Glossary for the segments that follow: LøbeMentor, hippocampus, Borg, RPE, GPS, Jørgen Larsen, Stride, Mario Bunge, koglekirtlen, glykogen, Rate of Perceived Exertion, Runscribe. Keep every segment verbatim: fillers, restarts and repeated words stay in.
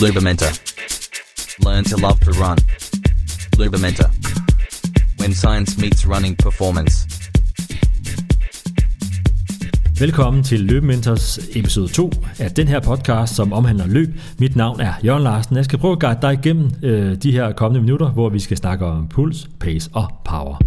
LøbeMentor. Learn to love to run. LøbeMentor. When science meets running performance. Velkommen til LøbeMentors episode to af den her podcast, som omhandler løb. Mit navn er Jørgen Larsen. Jeg skal prøve at guide dig igennem øh, de her kommende minutter, hvor vi skal snakke om puls, pace og power.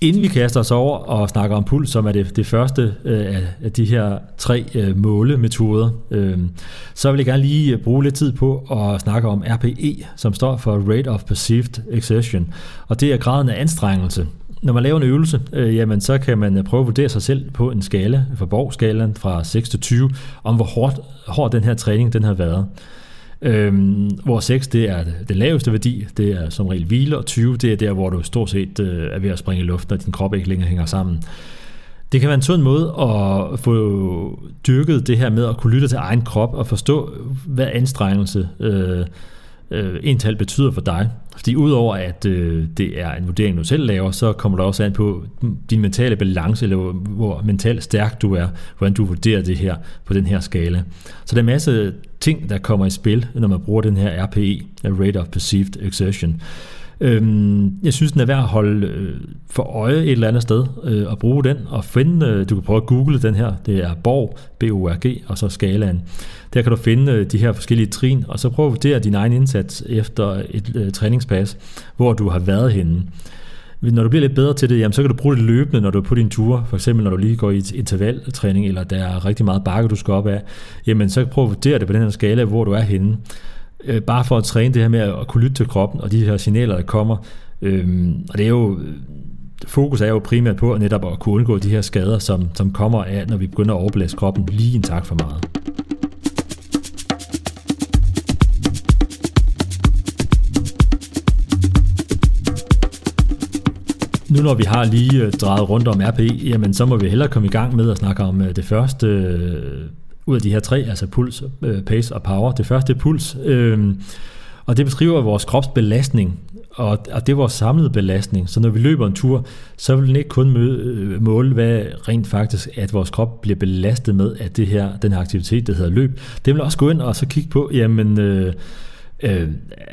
Inden vi kaster os over og snakker om puls, som er det, det første øh, af de her tre øh, målemetoder, øh, så vil jeg gerne lige bruge lidt tid på at snakke om R P E, som står for Rate of Perceived Exertion, og det er graden af anstrengelse. Når man laver en øvelse, øh, jamen, så kan man prøve at vurdere sig selv på en skala, for Borg-skalaen fra seks til tyve, om hvor hård, hård den her træning den har været. Øhm, hvor seks det er den laveste værdi, det er som regel hvile, og tyve det er der, hvor du stort set øh, er ved at springe i luften, og din krop ikke længere hænger sammen. Det kan være en sund måde at få dyrket det her med at kunne lytte til egen krop og forstå, hvad anstrengelse øh, øh, ental betyder for dig. Fordi udover at øh, det er en vurdering, du selv laver, så kommer der også an på din mentale balance, eller hvor, hvor mentalt stærk du er, hvordan du vurderer det her på den her skala. Så der er en masse ting, der kommer i spil, når man bruger den her R P E, Rate of Perceived Exertion. Øhm, jeg synes, den er værd at holde øh, for øje et eller andet sted, øh, og bruge den, og finde, øh, du kan prøve at google den her, det er Borg, B O R G, og så skalaen. Der kan du finde øh, de her forskellige trin, og så prøve at vurdere din egen indsats efter et øh, træningspas, hvor du har været henne. Når du bliver lidt bedre til det, jamen, så kan du bruge det løbende, når du er på dine ture. For eksempel når du lige går i et intervaltræning, eller der er rigtig meget bakke, du skal op af, jamen så kan du prøve at vurdere det på den her skala, hvor du er henne. Bare for at træne det her med at kunne lytte til kroppen, og de her signaler, der kommer. Og det er jo, fokus er jo primært på netop at kunne undgå de her skader, som, som kommer af, når vi begynder at overbelaste kroppen lige en tak for meget. Nu når vi har lige drejet rundt om R P E, jamen så må vi hellere komme i gang med at snakke om det første øh, ud af de her tre, altså puls, øh, pace og power. Det første er puls, øh, og det beskriver vores kropsbelastning, og, og det er vores samlede belastning. Så når vi løber en tur, så vil den ikke kun møde, øh, måle, hvad rent faktisk at vores krop bliver belastet med af det her, den her aktivitet, der hedder løb. Det vil også gå ind og så kigge på, jamen... Øh, Øh,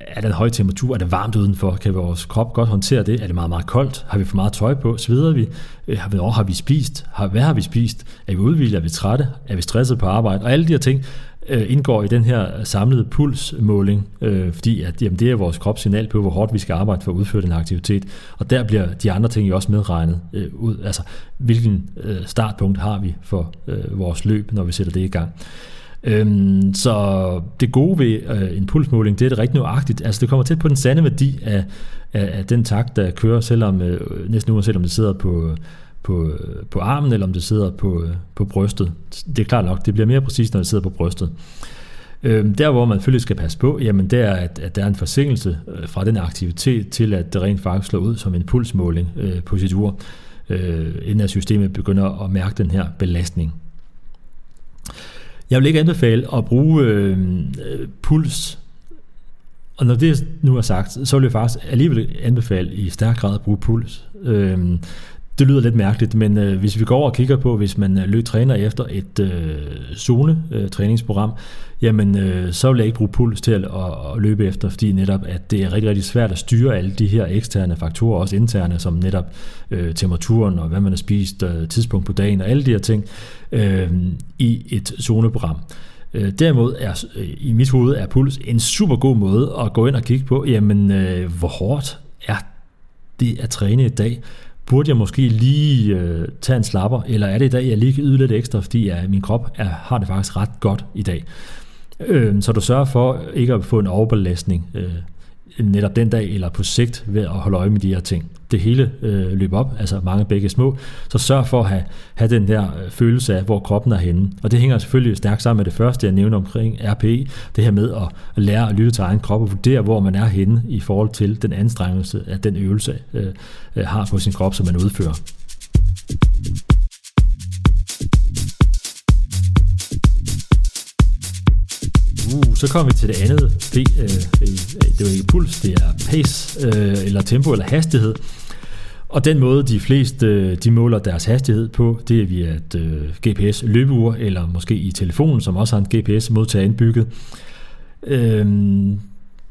er der en høj temperatur, er det varmt udenfor, kan vores krop godt håndtere det, er det meget meget koldt, har vi for meget tøj på, sveder vi, øh, har, vi oh, har vi spist, har, hvad har vi spist, er vi udvildet, er vi trætte, er vi stresset på arbejde, og alle de her ting øh, indgår i den her samlede pulsmåling, øh, fordi at, jamen, det er vores kropssignal på, hvor hårdt vi skal arbejde for at udføre den aktivitet, og der bliver de andre ting jo også medregnet øh, ud, altså hvilken øh, startpunkt har vi for øh, vores løb, når vi sætter det i gang. Øhm, så det gode ved øh, en pulsmåling, det er det rigtig nøjagtigt. Altså det kommer tæt på den sande værdi af, af, af den takt, der kører, selvom øh, næsten uanset om det sidder på, på, på armen, eller om det sidder på, på brystet. Det er klart nok, det bliver mere præcist, når det sidder på brystet. Øhm, der hvor man selvfølgelig skal passe på, jamen det er, at, at der er en forsinkelse fra den aktivitet til, at det rent faktisk slår ud som en pulsmåling øh, på sit ur, øh, inden at systemet begynder at mærke den her belastning. Jeg vil ikke anbefale at bruge øh, øh, puls, og når det nu er sagt, så vil jeg faktisk alligevel anbefale i stærk grad at bruge puls. Øh, det lyder lidt mærkeligt, men øh, hvis vi går over og kigger på, hvis man løb træner efter et øh, zone-træningsprogram, øh, jamen øh, så vil jeg ikke bruge puls til at, at løbe efter, fordi netop at det er rigtig, rigtig svært at styre alle de her eksterne faktorer, også interne, som netop øh, temperaturen og hvad man har spist, øh, tidspunkt på dagen og alle de her ting, øh, i et zoneprogram. Øh, derimod er øh, i mit hoved er puls en super god måde at gå ind og kigge på, jamen øh, hvor hårdt er det at træne i dag? Burde jeg måske lige øh, tage en slapper, eller er det i dag, jeg lige kan yde lidt ekstra, fordi jeg, min krop er, har det faktisk ret godt i dag. Øh, så du sørger for ikke at få en overbelastning øh, netop den dag, eller på sigt ved at holde øje med de her ting. Det hele øh, løber op, altså mange begge små, så sørg for at have, have den der følelse af, hvor kroppen er henne. Og det hænger selvfølgelig stærkt sammen med det første, jeg nævner omkring R P E, det her med at lære at lytte til egen krop og vurdere, hvor man er henne i forhold til den anstrengelse, at den øvelse øh, har på sin krop, som man udfører. Uh, så kommer vi til det andet. Det, øh, det er jo ikke puls, det er pace, øh, eller tempo, eller hastighed. Og den måde, de fleste de måler deres hastighed på, det er via et G P S løbeur, eller måske i telefonen, som også har en G P S modtager indbygget.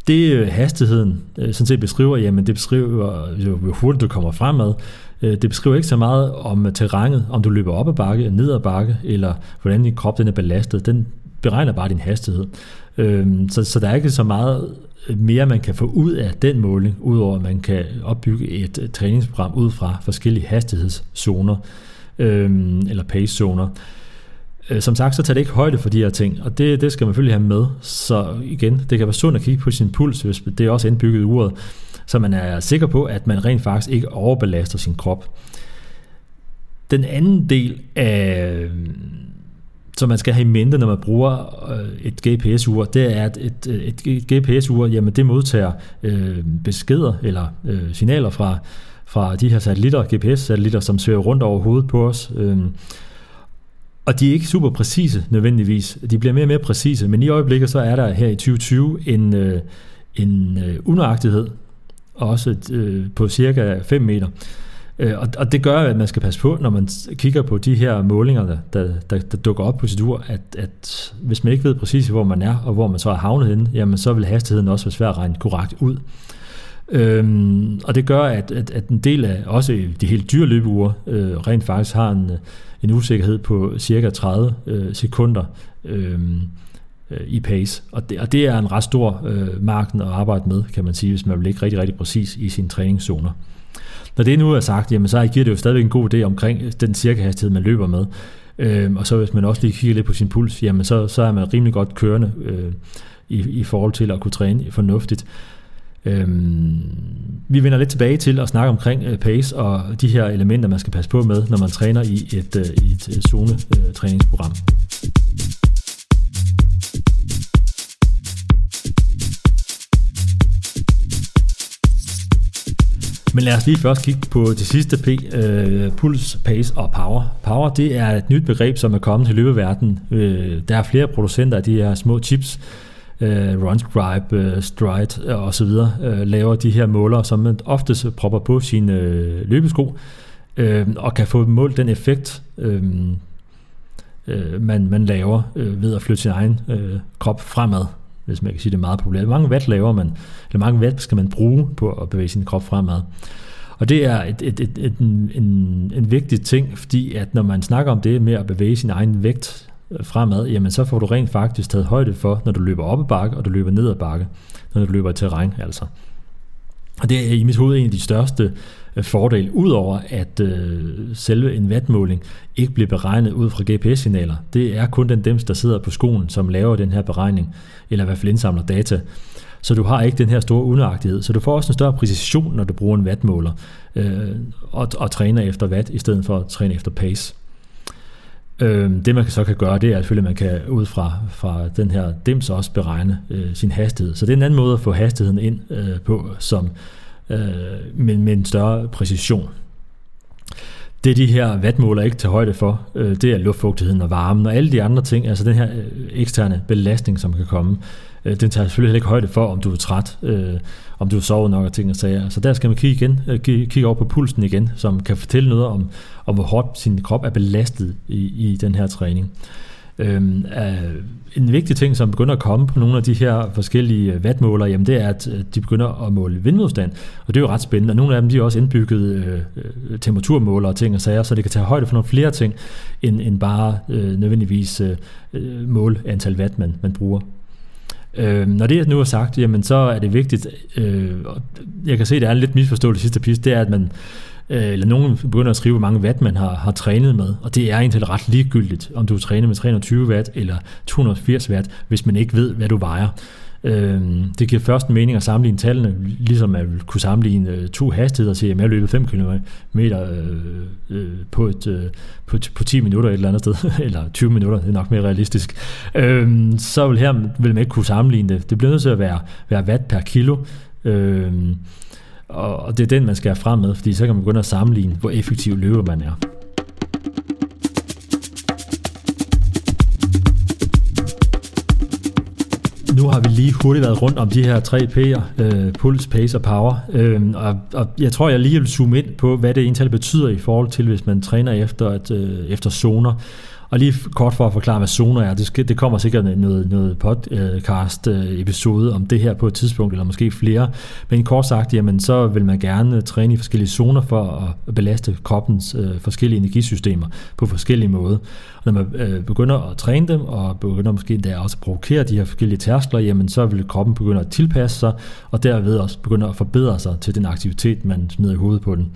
Det hastigheden sådan set beskriver, jamen det beskriver jo, hvor hurtigt du kommer fremad. Det beskriver ikke så meget om terrænet, om du løber op ad bakke, ned ad bakke, eller hvordan din krop den er belastet. Den beregner bare din hastighed. Så, så der er ikke så meget mere, man kan få ud af den måling, udover at man kan opbygge et træningsprogram ud fra forskellige hastighedszoner, eller pacezoner. Som sagt, så tager det ikke højde for de her ting, og det, det skal man selvfølgelig have med. Så igen, det kan være sundt at kigge på sin puls, hvis det er også indbygget i uret, så man er sikker på, at man rent faktisk ikke overbelaster sin krop. Den anden del af, som man skal have i mente, når man bruger et G P S-ur, det er, at et, et, et G P S-ur, jamen det modtager øh, beskeder eller øh, signaler fra, fra de her satellitter, G P S-satellitter, som svæver rundt over hovedet på os. Øh, Og de er ikke super præcise nødvendigvis. De bliver mere og mere præcise, men i øjeblikket så er der her i tyve tyve en, en unøjagtighed, også på cirka fem meter. Og det gør, at man skal passe på, når man kigger på de her målinger, der, der, der, der dukker op på sit ur, at, at hvis man ikke ved præcis, hvor man er, og hvor man så er havnet henne, jamen så vil hastigheden også være svær at regne korrekt ud. Øhm, og det gør, at, at, at en del af også de helt dyre løbeure øh, rent faktisk har en, en usikkerhed på cirka tredive øh, sekunder øh, i pace, og det, og det er en ret stor øh, marken at arbejde med, kan man sige, hvis man vil ligge rigtig, rigtig præcis i sine træningszoner. Når det nu er sagt, jamen, så giver det jo stadigvæk en god idé omkring den cirka hastighed, man løber med, øh, og så hvis man også lige kigger lidt på sin puls, jamen, så, så er man rimelig godt kørende øh, i, i forhold til at kunne træne fornuftigt. Øhm, vi vender lidt tilbage til at snakke omkring øh, pace og de her elementer, man skal passe på med, når man træner i et, øh, et, et zone-træningsprogram. Øh, Men lad os lige først kigge på det sidste P, øh, puls, pace og power. Power, det er et nyt begreb, som er kommet til løbeverdenen. Øh, der er flere producenter af de her små chips, Uh, Runscribe, uh, Stride og så videre, uh, laver de her målere, som man oftest propper på sine uh, løbesko, uh, og kan få målt den effekt, uh, uh, man, man laver uh, ved at flytte sin egen uh, krop fremad, hvis man kan sige, det er meget populært. Mange watt laver man, eller mange watt skal man bruge på at bevæge sin krop fremad. Og det er et, et, et, et, en, en, en vigtig ting, fordi at når man snakker om det med at bevæge sin egen vægt fremad, jamen så får du rent faktisk taget højde for, når du løber op ad bakke, og du løber ned ad bakke, når du løber i terræn, altså. Og det er i mit hoved en af de største fordele, udover at øh, selve en wattmåling ikke bliver beregnet ud fra G P S-signaler. Det er kun den dems, der sidder på skoen, som laver den her beregning, eller i hvert fald indsamler data. Så du har ikke den her store unøjagtighed, så du får også en større præcision, når du bruger en wattmåler, øh, og, og træner efter watt, i stedet for at træne efter pace. Det man så kan gøre, det er selvfølgelig, at man kan ud fra, fra den her dims også beregne øh, sin hastighed. Så det er en anden måde at få hastigheden ind øh, på, som, øh, med, med en større præcision. Det de her wattmåler ikke tager højde for, øh, det er luftfugtigheden og varmen og alle de andre ting. Altså den her eksterne belastning, som kan komme, øh, den tager selvfølgelig ikke højde for, om du er træt, øh, om du sover nok og ting og sager. Så der skal man kigge igen, øh, kigge over på pulsen igen, som kan fortælle noget om, om hvor hårdt sin krop er belastet i, i den her træning. Øhm, en vigtig ting, som begynder at komme på nogle af de her forskellige wattmålere, jamen det er, at de begynder at måle vindmodstand, og det er jo ret spændende, og nogle af dem de er også indbygget øh, temperaturmålere og ting og sager, så det kan tage højde for nogle flere ting end, end bare øh, nødvendigvis øh, måle antal watt man, man bruger. Øh, når det nu er sagt, jamen så er det vigtigt, øh, og jeg kan se, at der er lidt misforstået i sidste piste, det er, at man eller nogen begynder at skrive, hvor mange watt man har, har trænet med, og det er egentlig ret ligegyldigt, om du træner med tre hundrede og tyve watt eller to hundrede og firs watt, hvis man ikke ved, hvad du vejer. Øhm, det giver først en mening at sammenligne tallene, ligesom man vil kunne sammenligne to hastigheder til, at jeg løber fem kilometer øh, øh, på, et, øh, på, på ti minutter et eller andet sted, eller tyve minutter, det er nok mere realistisk. Øhm, så vil, her, vil man ikke kunne sammenligne det. Det bliver nødt til at være, være watt per kilo, øhm, og det er den, man skal have frem med, fordi så kan man begynde at sammenligne, hvor effektiv løber man er. Nu har vi lige hurtigt været rundt om de her tre P'er, øh, puls, pace og power, øh, og, og jeg tror, jeg lige vil zoome ind på, hvad det egentlig betyder i forhold til, hvis man træner efter, at, øh, efter zoner. Og lige kort for at forklare, hvad zoner er, det, skal, det kommer sikkert noget, noget podcast-episode om det her på et tidspunkt, eller måske flere. Men kort sagt, jamen, så vil man gerne træne i forskellige zoner for at belaste kroppens øh, forskellige energisystemer på forskellige måder. Og når man øh, begynder at træne dem, og begynder måske endda også at provokere de her forskellige tærskler, jamen, så vil kroppen begynde at tilpasse sig, og derved også begynde at forbedre sig til den aktivitet, man smider i hovedet på den.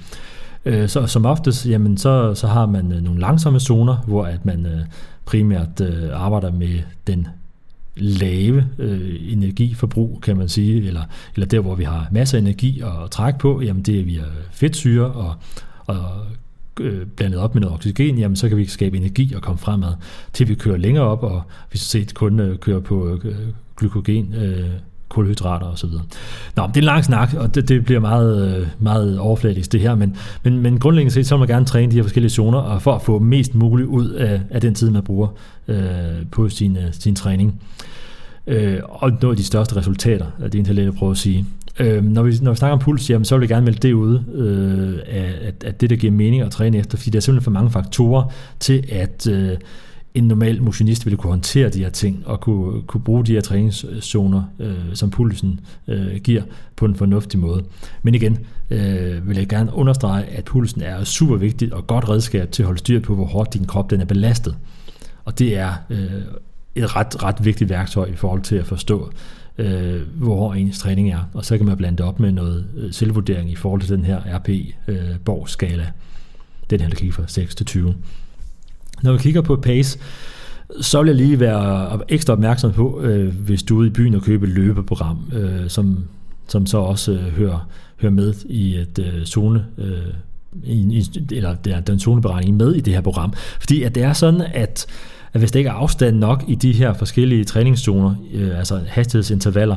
Så som oftest, jamen, så, så har man nogle langsomme zoner, hvor at man øh, primært øh, arbejder med den lave øh, energiforbrug, kan man sige, eller, eller der, hvor vi har masser af energi at trække på, jamen det er via fedtsyre og, og øh, blandet op med noget oxygen, jamen så kan vi skabe energi og komme fremad, til vi kører længere op, og vi set kun øh, kører på øh, glykogen, øh, kulhydrater og så videre. Nå, det er en lang snak, og det, det bliver meget, meget overfladisk det her, men, men, men grundlæggende set, så vil man gerne træne de her forskellige zoner, og for at få mest muligt ud af, af den tid, man bruger øh, på sin, sin træning. Øh, og nå de største resultater, det er egentlig lidt at prøve at sige. Øh, når, vi, når vi snakker om puls, jamen, så vil jeg gerne melde det ud, øh, at, at det, der giver mening at træne efter, fordi der er simpelthen for mange faktorer til, at øh, en normal motionist ville kunne håndtere de her ting og kunne, kunne bruge de her træningszoner, øh, som pulsen øh, giver, på en fornuftig måde. Men igen øh, vil jeg gerne understrege, at pulsen er et super vigtigt og godt redskab til at holde styr på, hvor hårdt din krop den er belastet. Og det er øh, et ret, ret vigtigt værktøj i forhold til at forstå, øh, hvor hård ens træning er. Og så kan man blande det op med noget selvvurdering i forhold til den her R P E-Borg-skala. Øh, den her, der gik fra seks til tyve. Når vi kigger på pace, så vil jeg lige være ekstra opmærksom på, øh, hvis du er ude i byen og køber et løbeprogram, øh, som, som så også øh, hører, hører med i et øh, zone, øh, i, eller der, der er en zoneberegning med i det her program. Fordi at det er sådan, at, at hvis der ikke er afstand nok i de her forskellige træningszoner, øh, altså hastighedsintervaller,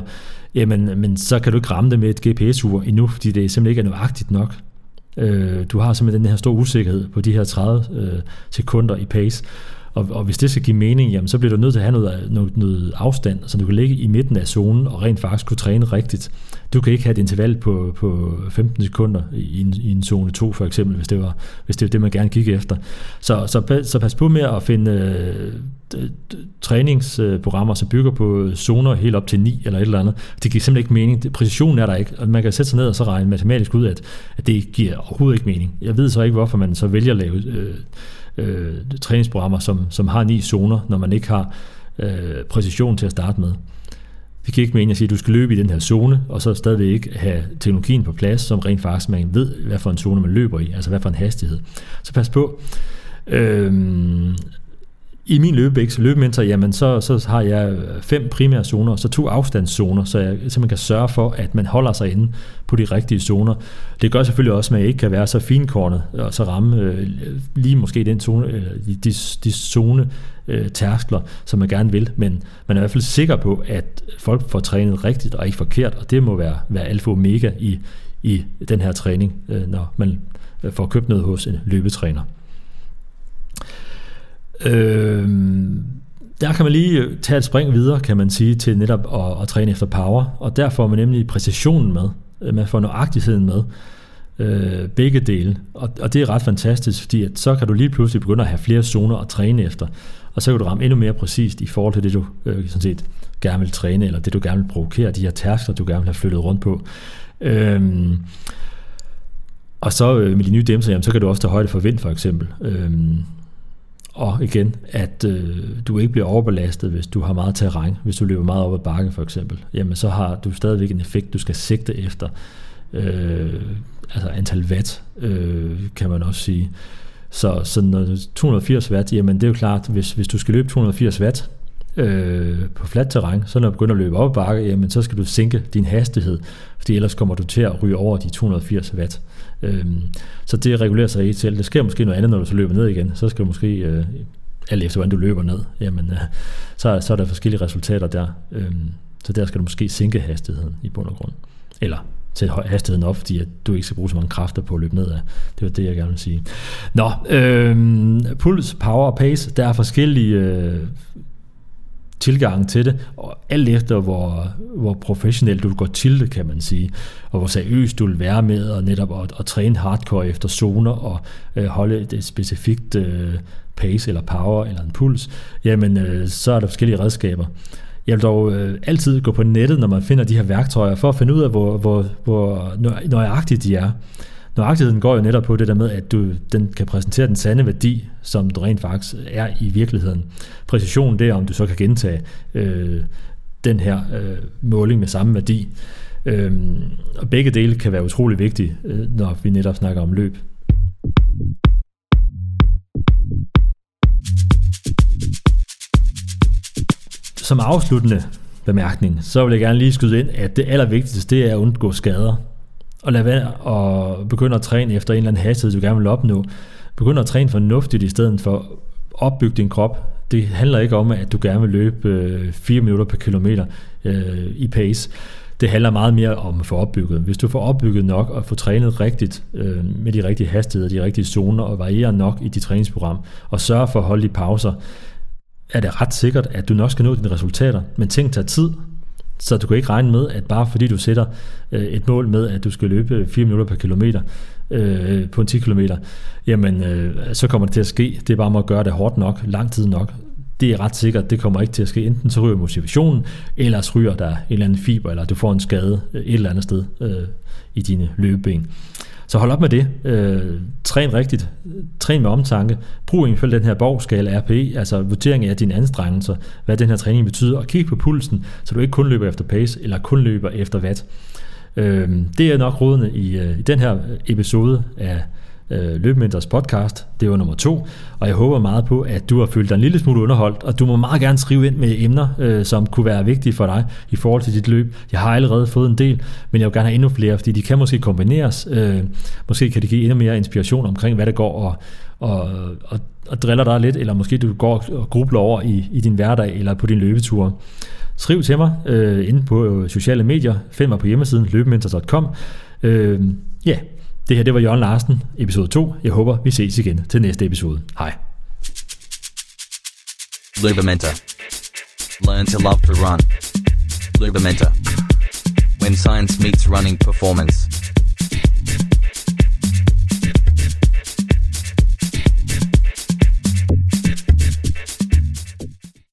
jamen, men så kan du ikke ramme det med et G P S-ur endnu, fordi det simpelthen ikke er nøjagtigt nok. Du har simpelthen den her store usikkerhed på de her tredive sekunder i pace, og, og hvis det skal give mening, jamen, så bliver du nødt til at have noget, noget, noget afstand, så du kan ligge i midten af zonen og rent faktisk kunne træne rigtigt. Du kan ikke have et interval på, på femten sekunder i en, i en zone to for eksempel, hvis det var hvis det, var det man gerne gik efter. Så, så, så pas på med at finde øh, træningsprogrammer, som bygger på zoner helt op til ni eller et eller andet. Det giver simpelthen ikke mening. Præcisionen er der ikke, og man kan sætte sig ned og så regne matematisk ud, at, at det giver overhovedet ikke mening. Jeg ved så ikke, hvorfor man så vælger at lave øh, Øh, træningsprogrammer, som, som har ni zoner, når man ikke har øh, præcision til at starte med. Det kan ikke mene at sige, at du skal løbe i den her zone, og så stadigvæk ikke have teknologien på plads, som rent faktisk man ved, hvad for en zone man løber i, altså hvad for en hastighed. Så pas på. Øh, I min løbebæk, LøbeMentor, jamen så, så har jeg fem primære zoner, og så to afstandszoner, så jeg simpelthen kan sørge for, at man holder sig inde på de rigtige zoner. Det gør selvfølgelig også, at man ikke kan være så finkornet, og så ramme øh, lige måske den zone, øh, de, de zone øh, tærskler, som man gerne vil, men man er i hvert fald sikker på, at folk får trænet rigtigt og ikke forkert, og det må være, være alfa og omega i, i den her træning, øh, når man får købt noget hos en løbetræner. Øh, der kan man lige tage et spring videre, kan man sige, til netop at, at træne efter power, og der får man nemlig præcisionen med, man får nøjagtigheden med, øh, begge dele, og, og det er ret fantastisk, fordi at så kan du lige pludselig begynde at have flere zoner at træne efter, og så kan du ramme endnu mere præcist i forhold til det, du øh, sådan set gerne vil træne, eller det, du gerne vil provokere, de her tærskler, du gerne vil have flyttet rundt på. Øh, og så øh, med de nye dæmser, jamen, så kan du også tage højde for vind, for eksempel. Øh, Og igen, at øh, du ikke bliver overbelastet, hvis du har meget terræn, hvis du løber meget op ad bakken for eksempel. Jamen så har du stadigvæk en effekt, du skal sigte efter. Øh, altså antal watt, øh, kan man også sige. Så, så når to hundrede og firs watt, jamen det er jo klart, hvis, hvis du skal løbe to hundrede og firs watt øh, på fladt terræn, så når du begynder at løbe op ad bakke, jamen så skal du sænke din hastighed, fordi ellers kommer du til at ryge over de to hundrede og firs watt. Så det regulerer sig i selv. Det sker måske noget andet, når du så løber ned igen. Så skal du måske, øh, alt efter hvordan du løber ned, jamen, øh, så, så er der forskellige resultater der. Øh, så der skal du måske sænke hastigheden i bund og grund. Eller sætte hastigheden op, fordi at du ikke skal bruge så mange kræfter på at løbe nedad. Det var det, jeg gerne vil sige. Nå, øh, puls, power og pace, der er forskellige øh, tilgangen til det, og alt efter hvor, hvor professionelt du går til det, kan man sige, og hvor seriøst du vil være med, og netop at, at træne hardcore efter zoner, og øh, holde et, et specifikt øh, pace, eller power, eller en puls, jamen øh, så er der forskellige redskaber. Jeg vil dog øh, altid gå på nettet, når man finder de her værktøjer, for at finde ud af, hvor, hvor, hvor nøjagtige de er. Nøjagtigheden går jo netop på det der med, at du den kan præsentere den sande værdi, som du rent faktisk er i virkeligheden. Præcision, det er, om du så kan gentage øh, den her øh, måling med samme værdi. Øh, og begge dele kan være utrolig vigtige, øh, når vi netop snakker om løb. Som afsluttende bemærkning, så vil jeg gerne lige skyde ind, at det allervigtigste, det er at undgå skader. Og lad være at begynde at træne efter en eller anden hastighed, du gerne vil opnå. Begynd at træne fornuftigt i stedet for at opbygge din krop. Det handler ikke om, at du gerne vil løbe fire minutter per kilometer øh, i pace. Det handler meget mere om at få opbygget. Hvis du får opbygget nok og får trænet rigtigt øh, med de rigtige hastigheder, de rigtige zoner og varierer nok i dit træningsprogram og sørger for at holde de pauser, er det ret sikkert, at du nok skal nå dine resultater. Men ting tager tid. Så du kan ikke regne med, at bare fordi du sætter øh, et mål med, at du skal løbe fire minutter per kilometer øh, på en ti kilometer, jamen øh, så kommer det til at ske. Det er bare med at gøre det hårdt nok, lang tid nok. Det er ret sikkert, det kommer ikke til at ske. Enten så ryger motivationen, eller så ryger der en eller anden fiber, eller du får en skade et eller andet sted øh, i dine løbeben. Så hold op med det. Øh, træn rigtigt. Træn med omtanke. Brug eventuelt den her Borg-skala R P E, altså vurdering af dine anstrengelser, hvad den her træning betyder, og kig på pulsen, så du ikke kun løber efter pace, eller kun løber efter watt. Øh, det er nok rådene i, i den her episode af øh, LøbeMentors podcast. Det var nummer to, og jeg håber meget på, at du har følt dig en lille smule underholdt, og du må meget gerne skrive ind med emner, øh, som kunne være vigtige for dig i forhold til dit løb. Jeg har allerede fået en del, men jeg vil gerne have endnu flere, fordi de kan måske kombineres. Øh, måske kan det give endnu mere inspiration omkring, hvad det går og, og, og, og driller dig lidt, eller måske du går og grubler over i, i din hverdag eller på din løbeture. Skriv til mig øh, inde på sociale medier. Find mig på hjemmesiden løbementor punktum com. Ja, øh, yeah. Det her, det var Jørgen Larsen, episode to. Jeg håber, vi ses igen til næste episode. Hej. LøbeMentor. Learn to love to run. LøbeMentor. When science meets running performance.